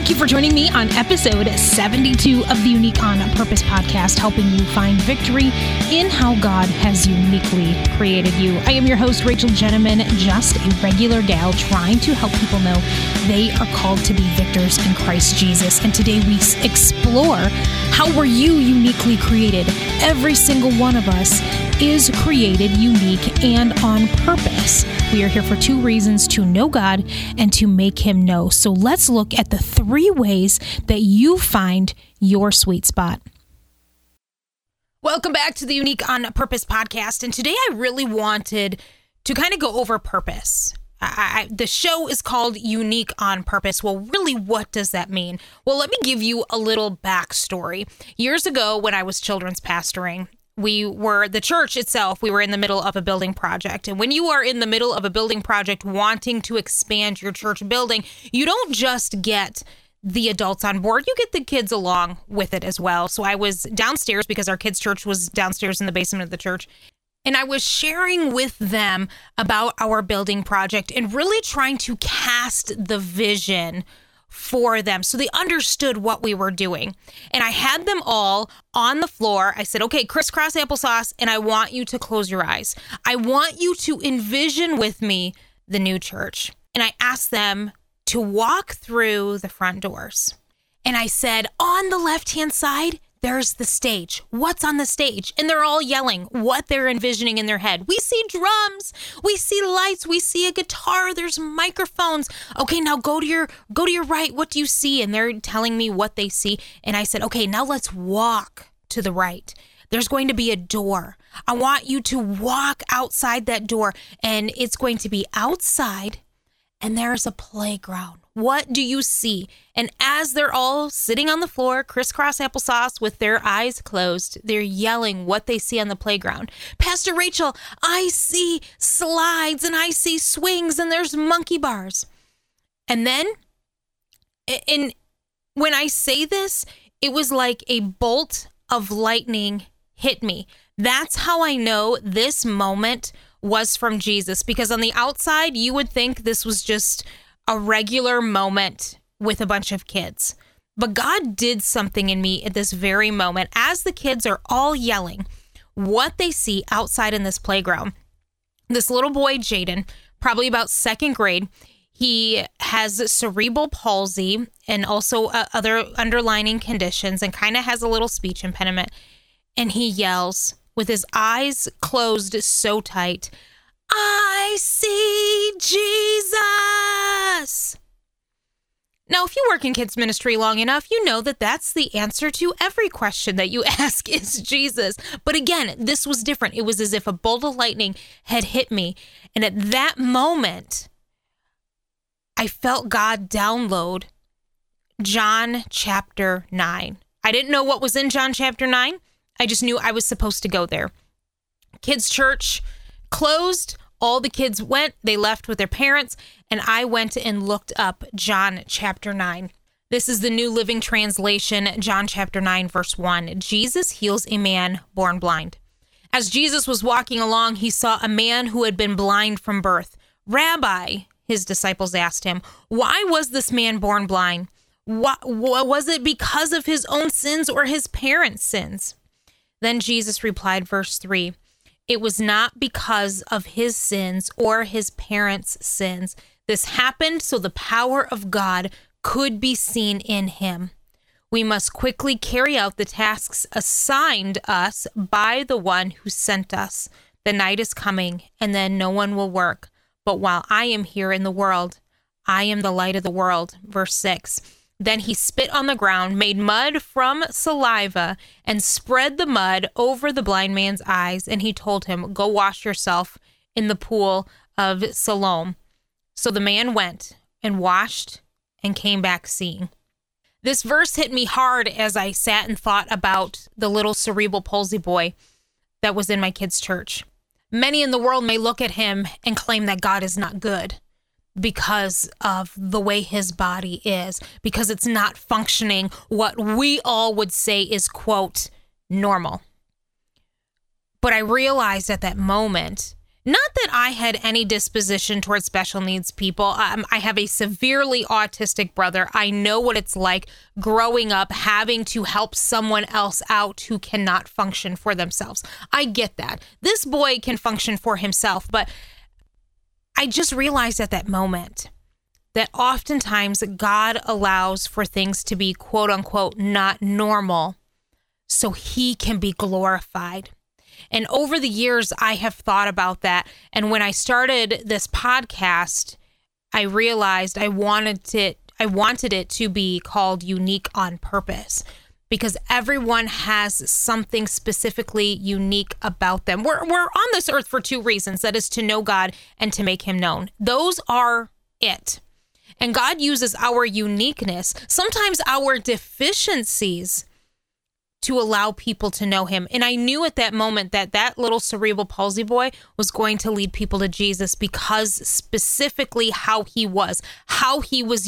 Thank you for joining me on episode 72 of the Unique on Purpose podcast, helping you find victory in how God has uniquely created you. I am your host, Rachel Gentleman, just a regular gal trying to help people know they are called to be victors in Christ Jesus. And today we explore how were you uniquely created. Every single one of us is created unique and on purpose. We are here for two reasons: to know God and to make Him know. So let's look at the three ways that you find your sweet spot. Welcome back to the Unique on Purpose podcast. And today I really wanted to kind of go over purpose. The show is called Unique on Purpose. Well, really, what does that mean? Well, let me give you a little backstory. Years ago, when I was children's pastoring, the church itself, we were in the middle of a building project. And when you are in the middle of a building project wanting to expand your church building, you don't just get the adults on board, you get the kids along with it as well. So I was downstairs because our kids' church was downstairs in the basement of the church. And I was sharing with them about our building project and really trying to cast the vision for them so they understood what we were doing. And I had them all on the floor. I said, okay, crisscross applesauce, and I want you to close your eyes. I want you to envision with me the new church. And I asked them to walk through the front doors. And I said, on the left-hand side, there's the stage. What's on the stage? And they're all yelling what they're envisioning in their head. We see drums, we see lights, we see a guitar, there's microphones. Okay, now go to your right. What do you see? And they're telling me what they see. And I said, okay, now let's walk to the right. There's going to be a door. I want you to walk outside that door, and it's going to be outside, and there's a playground. What do you see? And as they're all sitting on the floor, crisscross applesauce with their eyes closed, they're yelling what they see on the playground. Pastor Rachel, I see slides and I see swings and there's monkey bars. And then, and when I say this, it was like a bolt of lightning hit me. That's how I know this moment was from Jesus, because on the outside, you would think this was just a regular moment with a bunch of kids. But God did something in me at this very moment as the kids are all yelling what they see outside in this playground. This little boy, Jaden, probably about second grade, he has cerebral palsy and also other underlying conditions and kind of has a little speech impediment. And he yells with his eyes closed so tight, I see Jesus. Now, if you work in kids ministry long enough, you know that that's the answer to every question that you ask is Jesus. But again, this was different. It was as if a bolt of lightning had hit me. And at that moment, I felt God download John chapter 9. I didn't know what was in John chapter 9. I just knew I was supposed to go there. Kids' church closed. All the kids went, they left with their parents, and I went and looked up John chapter 9. This is the New Living Translation, John chapter 9, verse 1. Jesus heals a man born blind. As Jesus was walking along, he saw a man who had been blind from birth. Rabbi, his disciples asked him, why was this man born blind? Was it because of his own sins or his parents' sins? Then Jesus replied, verse 3, it was not because of his sins or his parents' sins. This happened so the power of God could be seen in him. We must quickly carry out the tasks assigned us by the one who sent us. The night is coming, and then no one will work. But while I am here in the world, I am the light of the world. Verse 6. Then he spit on the ground, made mud from saliva, and spread the mud over the blind man's eyes. And he told him, go wash yourself in the pool of Siloam. So the man went and washed and came back seeing. This verse hit me hard as I sat and thought about the little cerebral palsy boy that was in my kids' church. Many in the world may look at him and claim that God is not good because of the way his body is, because it's not functioning what we all would say is, quote, normal. But I realized at that moment, Not that I had any disposition towards special needs people. I have a severely autistic brother. I know what it's like growing up having to help someone else out who cannot function for themselves. I get that. This boy can function for himself, but I just realized at that moment that oftentimes God allows for things to be, quote unquote, not normal so he can be glorified. And over the years, I have thought about that. And when I started this podcast, I realized I wanted it to be called Unique on Purpose, because everyone has something specifically unique about them. We're on this earth for two reasons. That is to know God and to make him known. Those are it. And God uses our uniqueness, sometimes our deficiencies, to allow people to know him. And I knew at that moment that that little cerebral palsy boy was going to lead people to Jesus because specifically how he was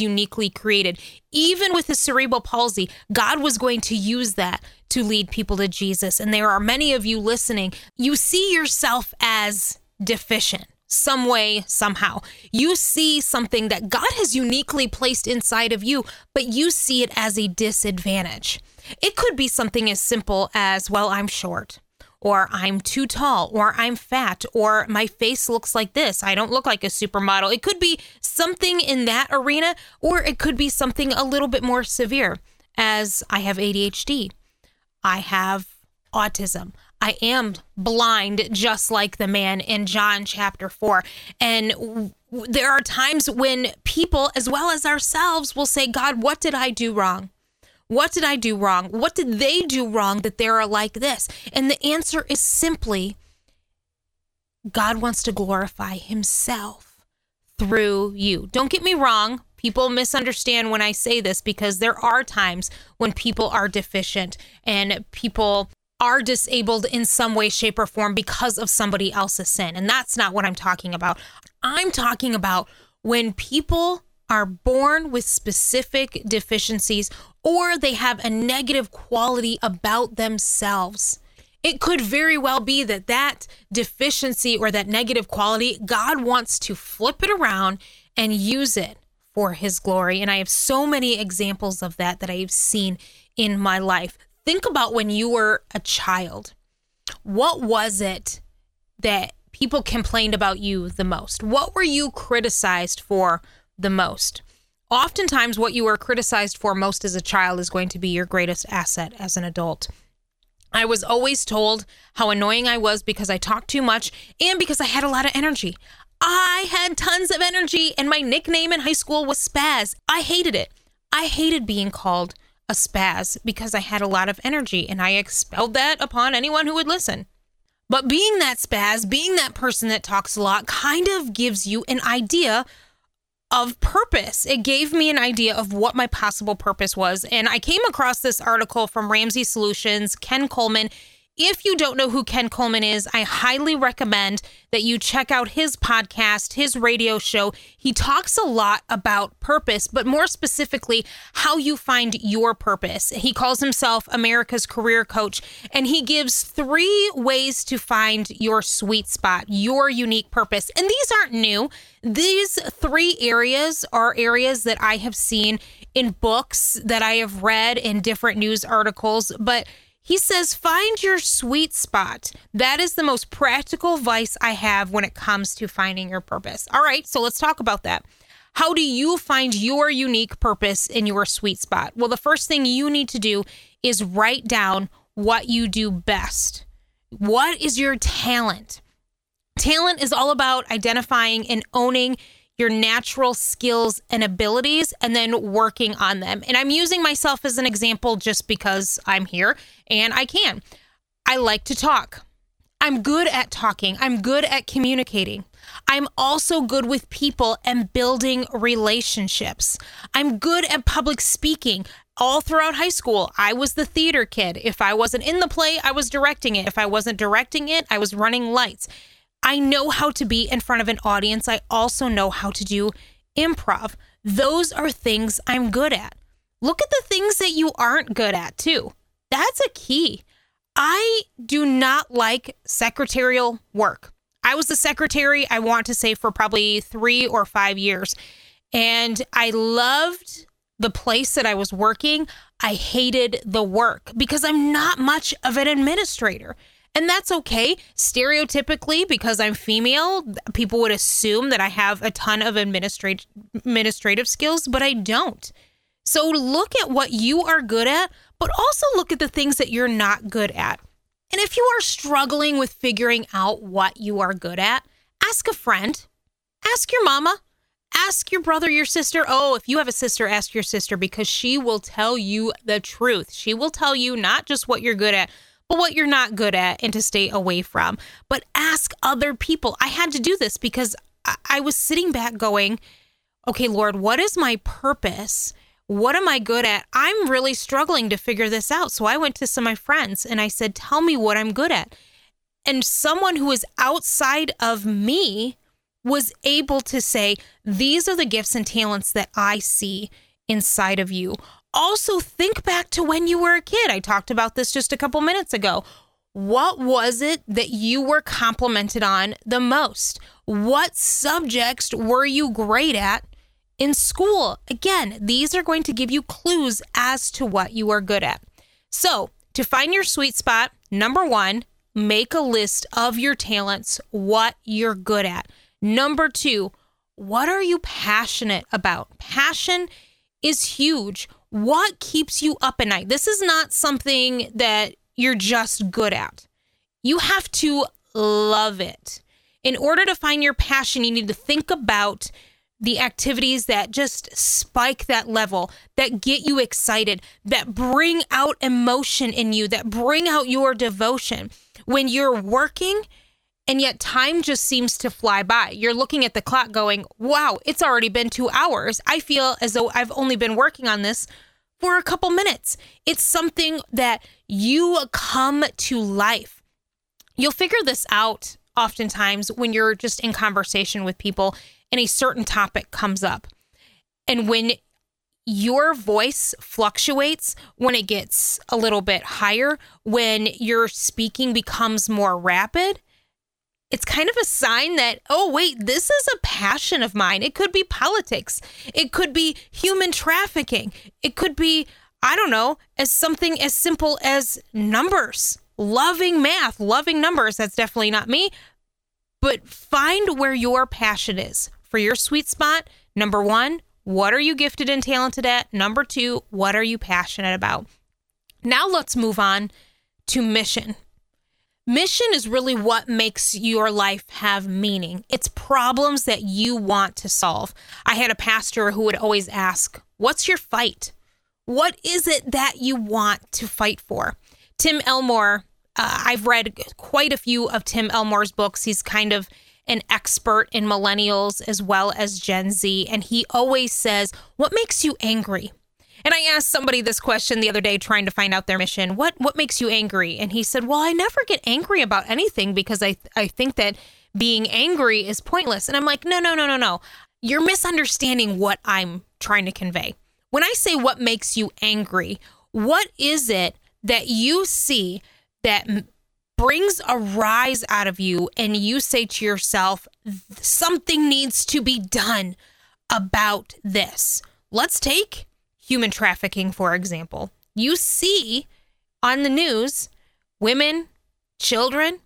uniquely created. Even with his cerebral palsy, God was going to use that to lead people to Jesus. And there are many of you listening, you see yourself as deficient some way, somehow. You see something that God has uniquely placed inside of you, but you see it as a disadvantage. It could be something as simple as, well, I'm short, or I'm too tall, or I'm fat, or my face looks like this. I don't look like a supermodel. It could be something in that arena, or it could be something a little bit more severe, as I have ADHD. I have autism. I am blind, just like the man in John chapter 4. And there are times when people, as well as ourselves, will say, God, what did I do wrong? What did I do wrong? What did they do wrong that they're like this? And the answer is simply, God wants to glorify himself through you. Don't get me wrong. People misunderstand when I say this, because there are times when people are deficient and people are disabled in some way, shape, or form because of somebody else's sin. And that's not what I'm talking about. I'm talking about when people are born with specific deficiencies, or they have a negative quality about themselves. It could very well be that that deficiency or that negative quality, God wants to flip it around and use it for his glory. And I have so many examples of that I have seen in my life. Think about when you were a child. What was it that people complained about you the most? What were you criticized for the most? Oftentimes, what you are criticized for most as a child is going to be your greatest asset as an adult. I was always told how annoying I was because I talked too much and because I had a lot of energy. I had tons of energy, and my nickname in high school was Spaz. I hated it. I hated being called a spaz because I had a lot of energy, and I expelled that upon anyone who would listen. But being that spaz, being that person that talks a lot, kind of gives you an idea of purpose. It gave me an idea of what my possible purpose was. And I came across this article from Ramsey Solutions, Ken Coleman. If you don't know who Ken Coleman is, I highly recommend that you check out his podcast, his radio show. He talks a lot about purpose, but more specifically, how you find your purpose. He calls himself America's Career Coach, and he gives 3 ways to find your sweet spot, your unique purpose. And these aren't new. These 3 areas are areas that I have seen in books, that I have read in different news articles, but he says, find your sweet spot. That is the most practical advice I have when it comes to finding your purpose. All right, so let's talk about that. How do you find your unique purpose in your sweet spot? Well, the first thing you need to do is write down what you do best. What is your talent? Talent is all about identifying and owning your natural skills and abilities, and then working on them. And I'm using myself as an example just because I'm here and I can. I like to talk. I'm good at talking. I'm good at communicating. I'm also good with people and building relationships. I'm good at public speaking. All throughout high school, I was the theater kid. If I wasn't in the play, I was directing it. If I wasn't directing it, I was running lights. I know how to be in front of an audience. I also know how to do improv. Those are things I'm good at. Look at the things that you aren't good at too. That's a key. I do not like secretarial work. I was the secretary, I want to say, for probably 3 or 5 years. And I loved the place that I was working. I hated the work because I'm not much of an administrator. And that's okay. Stereotypically, because I'm female, people would assume that I have a ton of administrative skills, but I don't. So look at what you are good at, but also look at the things that you're not good at. And if you are struggling with figuring out what you are good at, ask a friend, ask your mama, ask your brother, your sister. Oh, if you have a sister, ask your sister, because she will tell you the truth. She will tell you not just what you're good at, but what you're not good at and to stay away from. But ask other people. I had to do this because I was sitting back going, okay, Lord, what is my purpose? What am I good at? I'm really struggling to figure this out. So I went to some of my friends and I said, tell me what I'm good at. And someone who is outside of me was able to say, these are the gifts and talents that I see inside of you. Also, think back to when you were a kid. I talked about this just a couple minutes ago. What was it that you were complimented on the most? What subjects were you great at in school? Again, these are going to give you clues as to what you are good at. So to find your sweet spot, number one, make a list of your talents, what you're good at. Number two, what are you passionate about? Passion is huge. What keeps you up at night? This is not something that you're just good at. You have to love it. In order to find your passion, you need to think about the activities that just spike that level, that get you excited, that bring out emotion in you, that bring out your devotion. When you're working and yet time just seems to fly by, you're looking at the clock going, wow, it's already been 2 hours. I feel as though I've only been working on this for a couple minutes. It's something that you come to life. You'll figure this out oftentimes when you're just in conversation with people and a certain topic comes up. And when your voice fluctuates, when it gets a little bit higher, when your speaking becomes more rapid, it's kind of a sign that, oh, wait, this is a passion of mine. It could be politics. It could be human trafficking. It could be, I don't know, as something as simple as numbers, loving math, loving numbers. That's definitely not me. But find where your passion is for your sweet spot. Number one, what are you gifted and talented at? Number two, what are you passionate about? Now let's move on to mission. Mission is really what makes your life have meaning. It's problems that you want to solve. I had a pastor who would always ask, what's your fight? What is it that you want to fight for? Tim Elmore. I've read quite a few of Tim Elmore's books. He's kind of an expert in millennials as well as Gen Z. And he always says, what makes you angry? And I asked somebody this question the other day trying to find out their mission. What makes you angry? And he said, well, I never get angry about anything because I think that being angry is pointless. And I'm like, no. You're misunderstanding what I'm trying to convey. When I say what makes you angry, what is it that you see that brings a rise out of you and you say to yourself, something needs to be done about this? Let's take human trafficking, for example. You see on the news, women, children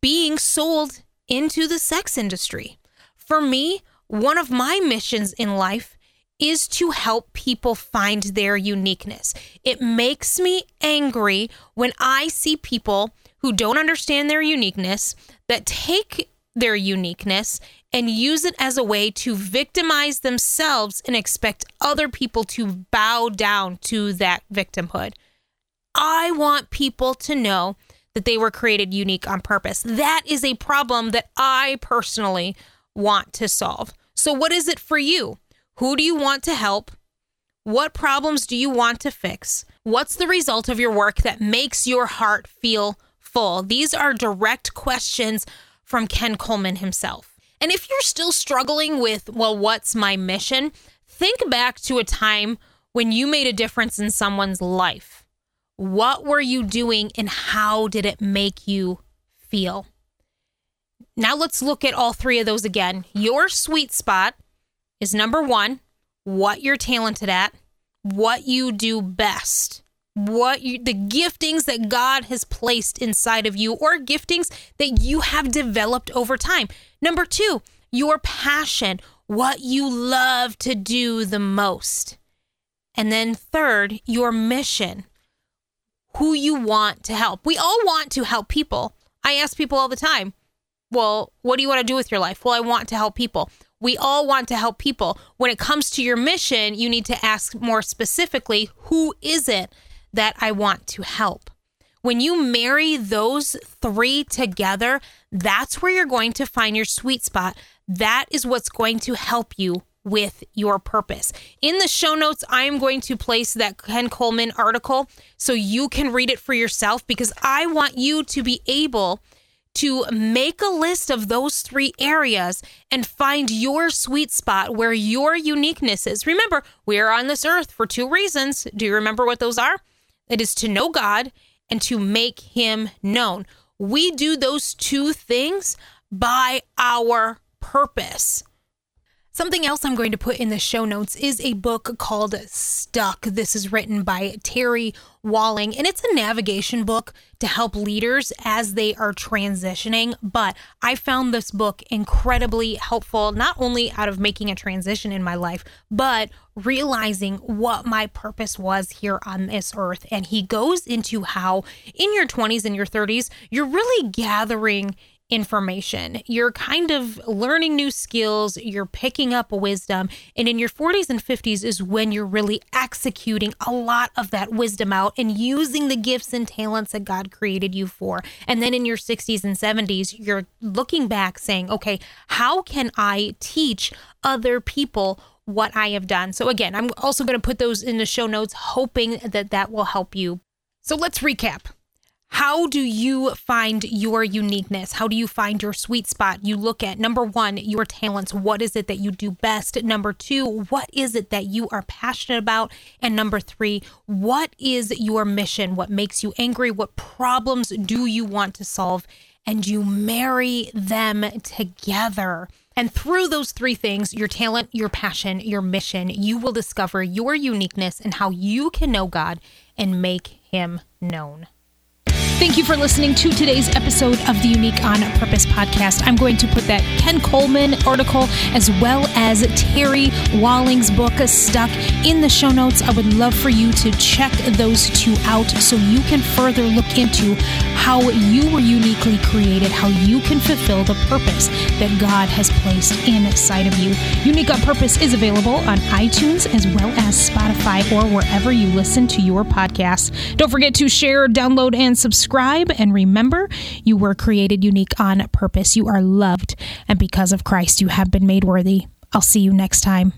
being sold into the sex industry. For me, one of my missions in life is to help people find their uniqueness. It makes me angry when I see people who don't understand their uniqueness, that take their uniqueness and use it as a way to victimize themselves and expect other people to bow down to that victimhood. I want people to know that they were created unique on purpose. That is a problem that I personally want to solve. So what is it for you? Who do you want to help? What problems do you want to fix? What's the result of your work that makes your heart feel full? These are direct questions from Ken Coleman himself. And if you're still struggling with, well, what's my mission? Think back to a time when you made a difference in someone's life. What were you doing and how did it make you feel? Now let's look at all three of those again. Your sweet spot is number one, what you're talented at, what you do best, the giftings that God has placed inside of you or giftings that you have developed over time. Number two, your passion, what you love to do the most. And then third, your mission, who you want to help. We all want to help people. I ask people all the time, well, what do you want to do with your life? Well, I want to help people. We all want to help people. When it comes to your mission, you need to ask more specifically, who is it that I want to help? When you marry those three together, that's where you're going to find your sweet spot. That is what's going to help you with your purpose. In the show notes, I'm going to place that Ken Coleman article so you can read it for yourself, because I want you to be able to make a list of those three areas and find your sweet spot where your uniqueness is. Remember, we are on this earth for two reasons. Do you remember what those are? It is to know God and to make him known. We do those two things by our purpose. Something else I'm going to put in the show notes is a book called Stuck. This is written by Terry Walling, and it's a navigation book to help leaders as they are transitioning. But I found this book incredibly helpful, not only out of making a transition in my life, but realizing what my purpose was here on this earth. And he goes into how in your 20s and your 30s, you're really gathering information. You're kind of learning new skills, you're picking up wisdom, and in your 40s and 50s is when you're really executing a lot of that wisdom out and using the gifts and talents that God created you for. And then in your 60s and 70s, you're looking back saying, okay, how can I teach other people what I have done? So again, I'm also going to put those in the show notes, hoping that that will help you. So let's recap. How do you find your uniqueness? How do you find your sweet spot? You look at, number one, your talents. What is it that you do best? Number two, what is it that you are passionate about? And number three, what is your mission? What makes you angry? What problems do you want to solve? And you marry them together. And through those three things, your talent, your passion, your mission, you will discover your uniqueness and how you can know God and make him known. Thank you for listening to today's episode of the Unique on Purpose podcast. I'm going to put that Ken Coleman article as well as Terry Walling's book, Stuck, in the show notes. I would love for you to check those two out so you can further look into how you were uniquely created, how you can fulfill the purpose that God has placed inside of you. Unique on Purpose is available on iTunes as well as Spotify or wherever you listen to your podcasts. Don't forget to share, download, and subscribe. And remember, you were created unique on purpose. You are loved. And because of Christ, you have been made worthy. I'll see you next time.